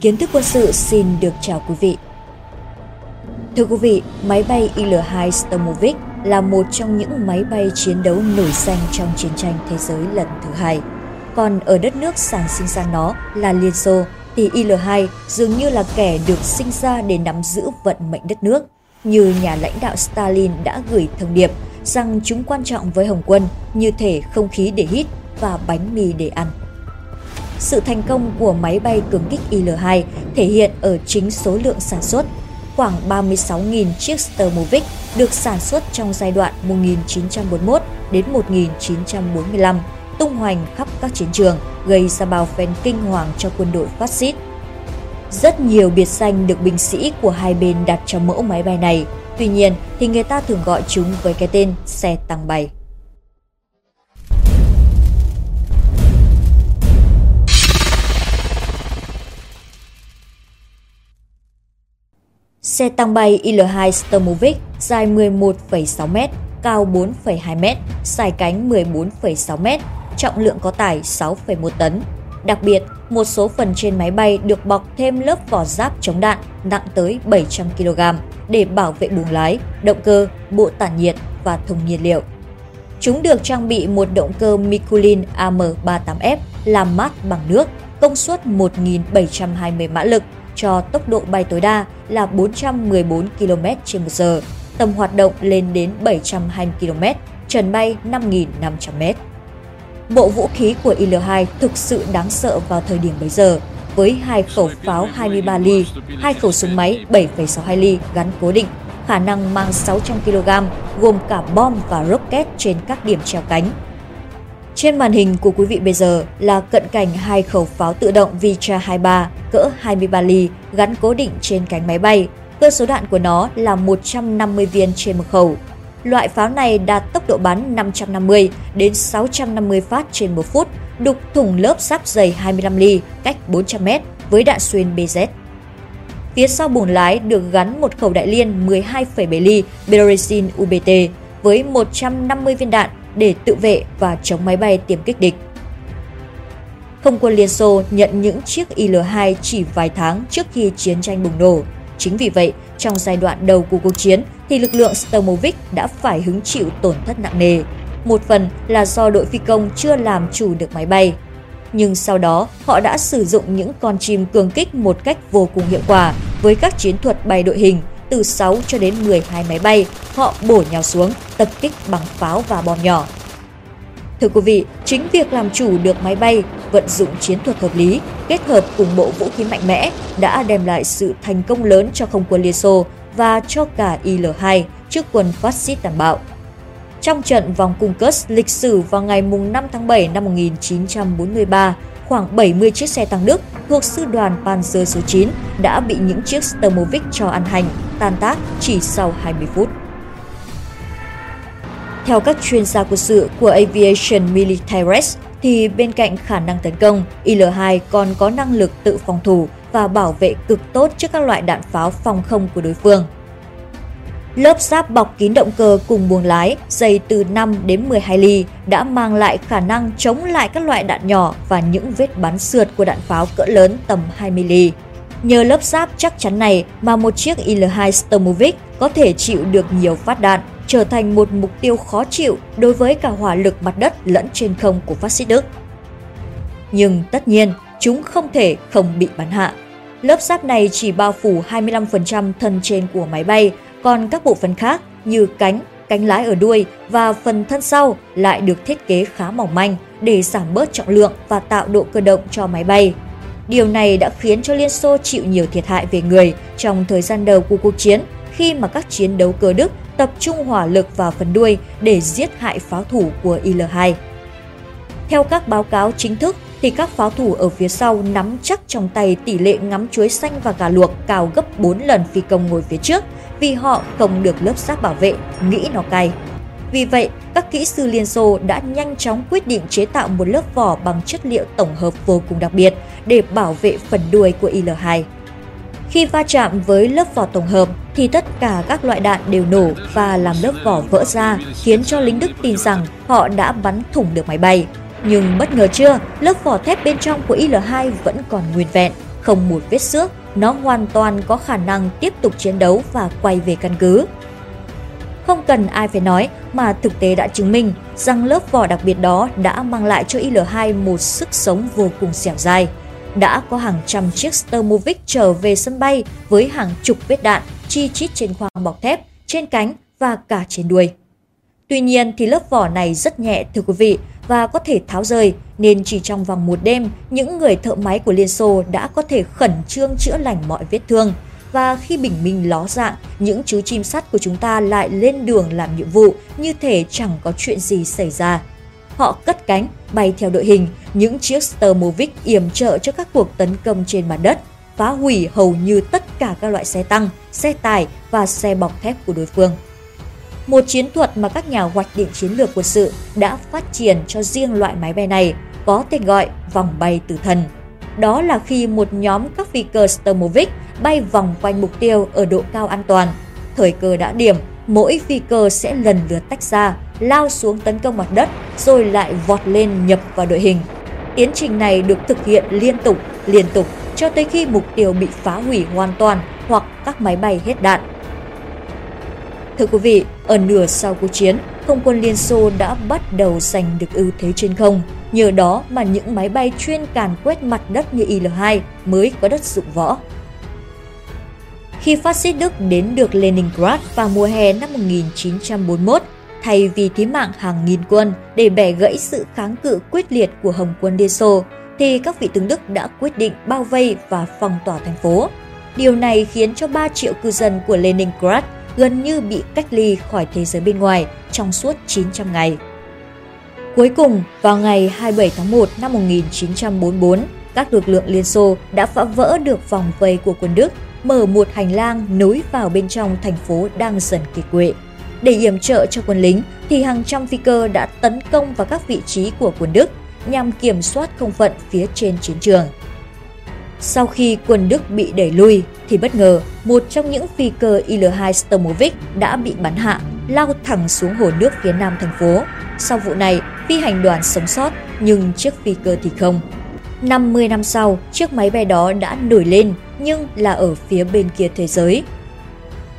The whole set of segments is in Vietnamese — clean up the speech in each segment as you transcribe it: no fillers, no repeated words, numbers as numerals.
Kiến thức quân sự xin được chào quý vị. Thưa quý vị, máy bay Il-2 Sturmovik là một trong những máy bay chiến đấu nổi danh trong chiến tranh thế giới lần thứ hai. Còn ở đất nước sản sinh ra nó là Liên Xô thì Il-2 dường như là kẻ được sinh ra để nắm giữ vận mệnh đất nước. Như nhà lãnh đạo Stalin đã gửi thông điệp rằng chúng quan trọng với Hồng quân như thể không khí để hít và bánh mì để ăn. Sự thành công của máy bay cường kích Il-2 thể hiện ở chính số lượng sản xuất. Khoảng 36.000 chiếc Sturmovik được sản xuất trong giai đoạn 1941 đến 1945, tung hoành khắp các chiến trường, gây ra bao phen kinh hoàng cho quân đội phát xít. Rất nhiều biệt danh được binh sĩ của hai bên đặt cho mẫu máy bay này, tuy nhiên thì người ta thường gọi chúng với cái tên xe tăng bay. Xe tăng bay Il-2 Sturmovik dài 11,6 m, cao 4,2 m, dài cánh 14,6 m, trọng lượng có tải 6,1 tấn. Đặc biệt, một số phần trên máy bay được bọc thêm lớp vỏ giáp chống đạn nặng tới 700 kg để bảo vệ buồng lái, động cơ, bộ tản nhiệt và thùng nhiên liệu. Chúng được trang bị một động cơ Mikulin Am-78F làm mát bằng nước, công suất 1.720 mã lực, cho tốc độ bay tối đa là 414 km/h, tầm hoạt động lên đến 720 km, trần bay 5.500 m. Bộ vũ khí của Il-2 thực sự đáng sợ vào thời điểm bấy giờ, với hai khẩu pháo 23 ly, hai khẩu súng máy 7,62 ly gắn cố định, khả năng mang 600 kg, gồm cả bom và rocket trên các điểm treo cánh. Trên màn hình của quý vị bây giờ là cận cảnh hai khẩu pháo tự động VYa-23 cỡ 23 ly gắn cố định trên cánh máy bay, cơ số đạn của nó là 150 viên trên một khẩu. Loại pháo này đạt tốc độ bắn 550 đến 650 phát trên một phút, đục thủng lớp giáp dày 25 ly cách 400 m với đạn xuyên BZ. Phía sau buồng lái được gắn một khẩu đại liên 12,7 ly Beresin UBT với 150 viên đạn để tự vệ và chống máy bay tiêm kích địch. Không quân Liên Xô nhận những chiếc Il-2 chỉ vài tháng trước khi chiến tranh bùng nổ. Chính vì vậy, trong giai đoạn đầu của cuộc chiến thì lực lượng Sturmovik đã phải hứng chịu tổn thất nặng nề. Một phần là do đội phi công chưa làm chủ được máy bay. Nhưng sau đó, họ đã sử dụng những con chim cường kích một cách vô cùng hiệu quả với các chiến thuật bay đội hình. Từ 6 cho đến 12 máy bay, họ bổ nhào xuống, tập kích bằng pháo và bom nhỏ. Thưa quý vị, chính việc làm chủ được máy bay, vận dụng chiến thuật hợp lý, kết hợp cùng bộ vũ khí mạnh mẽ đã đem lại sự thành công lớn cho không quân Liên Xô và cho cả Il-2 trước quân phát xít tàn bạo. Trong trận vòng cung Kursk lịch sử vào ngày 5 tháng 7 năm 1943, khoảng 70 chiếc xe tăng Đức thuộc sư đoàn Panzer số 9 đã bị những chiếc Sturmovik cho ăn hành, tan tác chỉ sau 20 phút. Theo các chuyên gia quân sự của Aviation Militaires, thì bên cạnh khả năng tấn công, Il-2 còn có năng lực tự phòng thủ và bảo vệ cực tốt trước các loại đạn pháo phòng không của đối phương. Lớp giáp bọc kín động cơ cùng buồng lái dày từ 5 đến 12 ly đã mang lại khả năng chống lại các loại đạn nhỏ và những vết bắn sượt của đạn pháo cỡ lớn tầm 20 ly. Nhờ lớp giáp chắc chắn này mà một chiếc Il-2 Sturmovik có thể chịu được nhiều phát đạn, trở thành một mục tiêu khó chịu đối với cả hỏa lực mặt đất lẫn trên không của phát xít Đức. Nhưng tất nhiên, chúng không thể không bị bắn hạ. Lớp giáp này chỉ bao phủ 25% thân trên của máy bay, còn các bộ phận khác như cánh, cánh lái ở đuôi và phần thân sau lại được thiết kế khá mỏng manh để giảm bớt trọng lượng và tạo độ cơ động cho máy bay. Điều này đã khiến cho Liên Xô chịu nhiều thiệt hại về người trong thời gian đầu của cuộc chiến khi mà các chiến đấu cơ Đức tập trung hỏa lực vào phần đuôi để giết hại pháo thủ của Il-2. Theo các báo cáo chính thức thì các pháo thủ ở phía sau nắm chắc trong tay tỷ lệ ngắm chuối xanh và gà luộc cao gấp 4 lần phi công ngồi phía trước vì họ không được lớp giáp bảo vệ, nghĩ nó cay. Vì vậy, các kỹ sư Liên Xô đã nhanh chóng quyết định chế tạo một lớp vỏ bằng chất liệu tổng hợp vô cùng đặc biệt để bảo vệ phần đuôi của Il-2. Khi va chạm với lớp vỏ tổng hợp thì tất cả các loại đạn đều nổ và làm lớp vỏ vỡ ra, khiến cho lính Đức tin rằng họ đã bắn thủng được máy bay. Nhưng bất ngờ chưa, lớp vỏ thép bên trong của Il-2 vẫn còn nguyên vẹn, không một vết xước, nó hoàn toàn có khả năng tiếp tục chiến đấu và quay về căn cứ. Không cần ai phải nói mà thực tế đã chứng minh rằng lớp vỏ đặc biệt đó đã mang lại cho Il-2 một sức sống vô cùng dẻo dai. Đã có hàng trăm chiếc Sturmovik trở về sân bay với hàng chục vết đạn chi chít trên khoang bọc thép, trên cánh và cả trên đuôi. Tuy nhiên thì lớp vỏ này rất nhẹ thưa quý vị và có thể tháo rời, nên chỉ trong vòng một đêm, những người thợ máy của Liên Xô đã có thể khẩn trương chữa lành mọi vết thương. Và khi bình minh ló dạng, những chú chim sắt của chúng ta lại lên đường làm nhiệm vụ như thể chẳng có chuyện gì xảy ra. Họ cất cánh, bay theo đội hình, những chiếc Sturmovik yểm trợ cho các cuộc tấn công trên mặt đất, phá hủy hầu như tất cả các loại xe tăng, xe tải và xe bọc thép của đối phương. Một chiến thuật mà các nhà hoạch định chiến lược quân sự đã phát triển cho riêng loại máy bay này có tên gọi vòng bay tử thần. Đó là khi một nhóm các phi cơ Sturmovik bay vòng quanh mục tiêu ở độ cao an toàn. Thời cơ đã điểm, mỗi phi cơ sẽ lần lượt tách ra, lao xuống tấn công mặt đất rồi lại vọt lên nhập vào đội hình. Tiến trình này được thực hiện liên tục cho tới khi mục tiêu bị phá hủy hoàn toàn hoặc các máy bay hết đạn. Thưa quý vị, ở nửa sau cuộc chiến, không quân Liên Xô đã bắt đầu giành được ưu thế trên không. Nhờ đó mà những máy bay chuyên càn quét mặt đất như Il-2 mới có đất dụng võ. Khi phát xít Đức đến được Leningrad vào mùa hè năm 1941, thay vì thí mạng hàng nghìn quân để bẻ gãy sự kháng cự quyết liệt của Hồng quân Liên Xô, thì các vị tướng Đức đã quyết định bao vây và phong tỏa thành phố. Điều này khiến cho 3 triệu cư dân của Leningrad gần như bị cách ly khỏi thế giới bên ngoài trong suốt 900 ngày. Cuối cùng, vào ngày 27 tháng 1 năm 1944, các lực lượng Liên Xô đã phá vỡ được vòng vây của quân Đức, mở một hành lang nối vào bên trong thành phố đang dần kiệt quệ. Để yểm trợ cho quân lính, thì hàng trăm phi cơ đã tấn công vào các vị trí của quân Đức nhằm kiểm soát không phận phía trên chiến trường. Sau khi quân Đức bị đẩy lui, thì bất ngờ, một trong những phi cơ Il-2 Sturmovik đã bị bắn hạ, lao thẳng xuống hồ nước phía nam thành phố. Sau vụ này, phi hành đoàn sống sót, nhưng chiếc phi cơ thì không. 50 năm sau, chiếc máy bay đó đã nổi lên, nhưng là ở phía bên kia thế giới.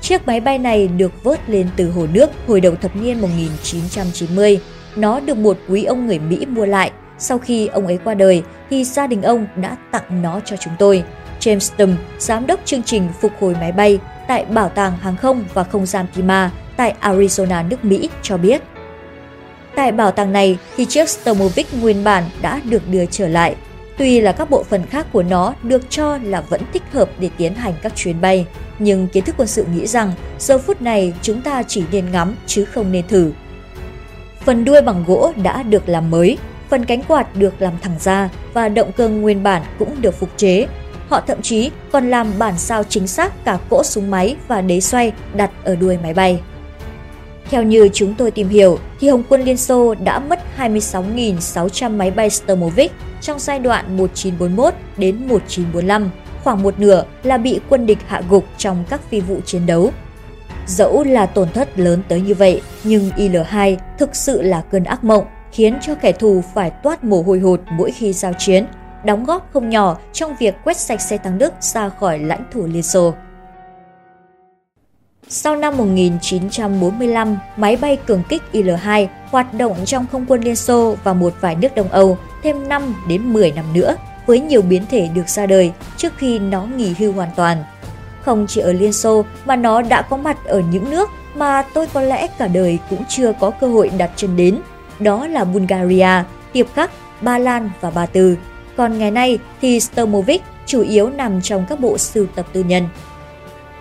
Chiếc máy bay này được vớt lên từ hồ nước hồi đầu thập niên 1990. Nó được một quý ông người Mỹ mua lại. Sau khi ông ấy qua đời, thì gia đình ông đã tặng nó cho chúng tôi. James Stum, giám đốc chương trình phục hồi máy bay tại Bảo tàng Hàng không và Không gian Tima tại Arizona, nước Mỹ cho biết. Tại bảo tàng này thì chiếc Sturmovik nguyên bản đã được đưa trở lại, tuy là các bộ phận khác của nó được cho là vẫn thích hợp để tiến hành các chuyến bay, nhưng kiến thức quân sự nghĩ rằng giờ phút này chúng ta chỉ nên ngắm chứ không nên thử. Phần đuôi bằng gỗ đã được làm mới, phần cánh quạt được làm thẳng ra và động cơ nguyên bản cũng được phục chế. Họ thậm chí còn làm bản sao chính xác cả cỗ súng máy và đế xoay đặt ở đuôi máy bay. Theo như chúng tôi tìm hiểu, thì Hồng quân Liên Xô đã mất 26.600 máy bay Sturmovik trong giai đoạn 1941 đến 1945, khoảng một nửa là bị quân địch hạ gục trong các phi vụ chiến đấu. Dẫu là tổn thất lớn tới như vậy, nhưng Il-2 thực sự là cơn ác mộng, khiến cho kẻ thù phải toát mồ hôi hột mỗi khi giao chiến, đóng góp không nhỏ trong việc quét sạch xe tăng Đức ra khỏi lãnh thổ Liên Xô. Sau năm 1945, máy bay cường kích Il-2 hoạt động trong không quân Liên Xô và một vài nước Đông Âu thêm 5 đến 10 năm nữa với nhiều biến thể được ra đời trước khi nó nghỉ hưu hoàn toàn. Không chỉ ở Liên Xô mà nó đã có mặt ở những nước mà tôi có lẽ cả đời cũng chưa có cơ hội đặt chân đến, đó là Bulgaria, Tiếp Khắc, Ba Lan và Ba Tư. Còn ngày nay thì Sturmovik chủ yếu nằm trong các bộ sưu tập tư nhân.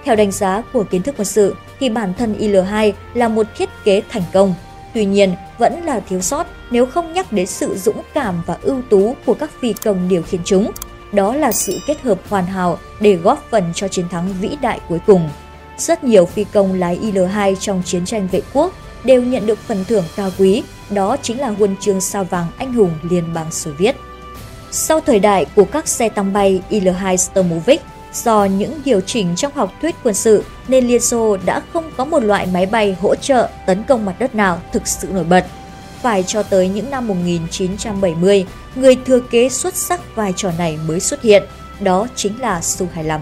Theo đánh giá của kiến thức quân sự thì bản thân Il-2 là một thiết kế thành công, tuy nhiên vẫn là thiếu sót nếu không nhắc đến sự dũng cảm và ưu tú của các phi công điều khiển chúng. Đó là sự kết hợp hoàn hảo để góp phần cho chiến thắng vĩ đại cuối cùng. Rất nhiều phi công lái Il-2 trong chiến tranh vệ quốc đều nhận được phần thưởng cao quý, đó chính là huân chương sao vàng anh hùng Liên bang Xô Viết. Sau thời đại của các xe tăng bay Il-2 Sturmovik, do những điều chỉnh trong học thuyết quân sự nên Liên Xô đã không có một loại máy bay hỗ trợ tấn công mặt đất nào thực sự nổi bật. Phải cho tới những năm 1970, người thừa kế xuất sắc vai trò này mới xuất hiện, đó chính là Su-25.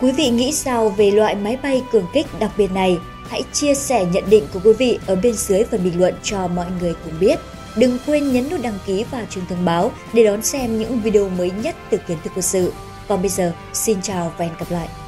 Quý vị nghĩ sao về loại máy bay cường kích đặc biệt này? Hãy chia sẻ nhận định của quý vị ở bên dưới phần bình luận cho mọi người cùng biết. Đừng quên nhấn nút đăng ký và chuông thông báo để đón xem những video mới nhất từ Kiến thức Quân sự. Còn bây giờ, xin chào và hẹn gặp lại!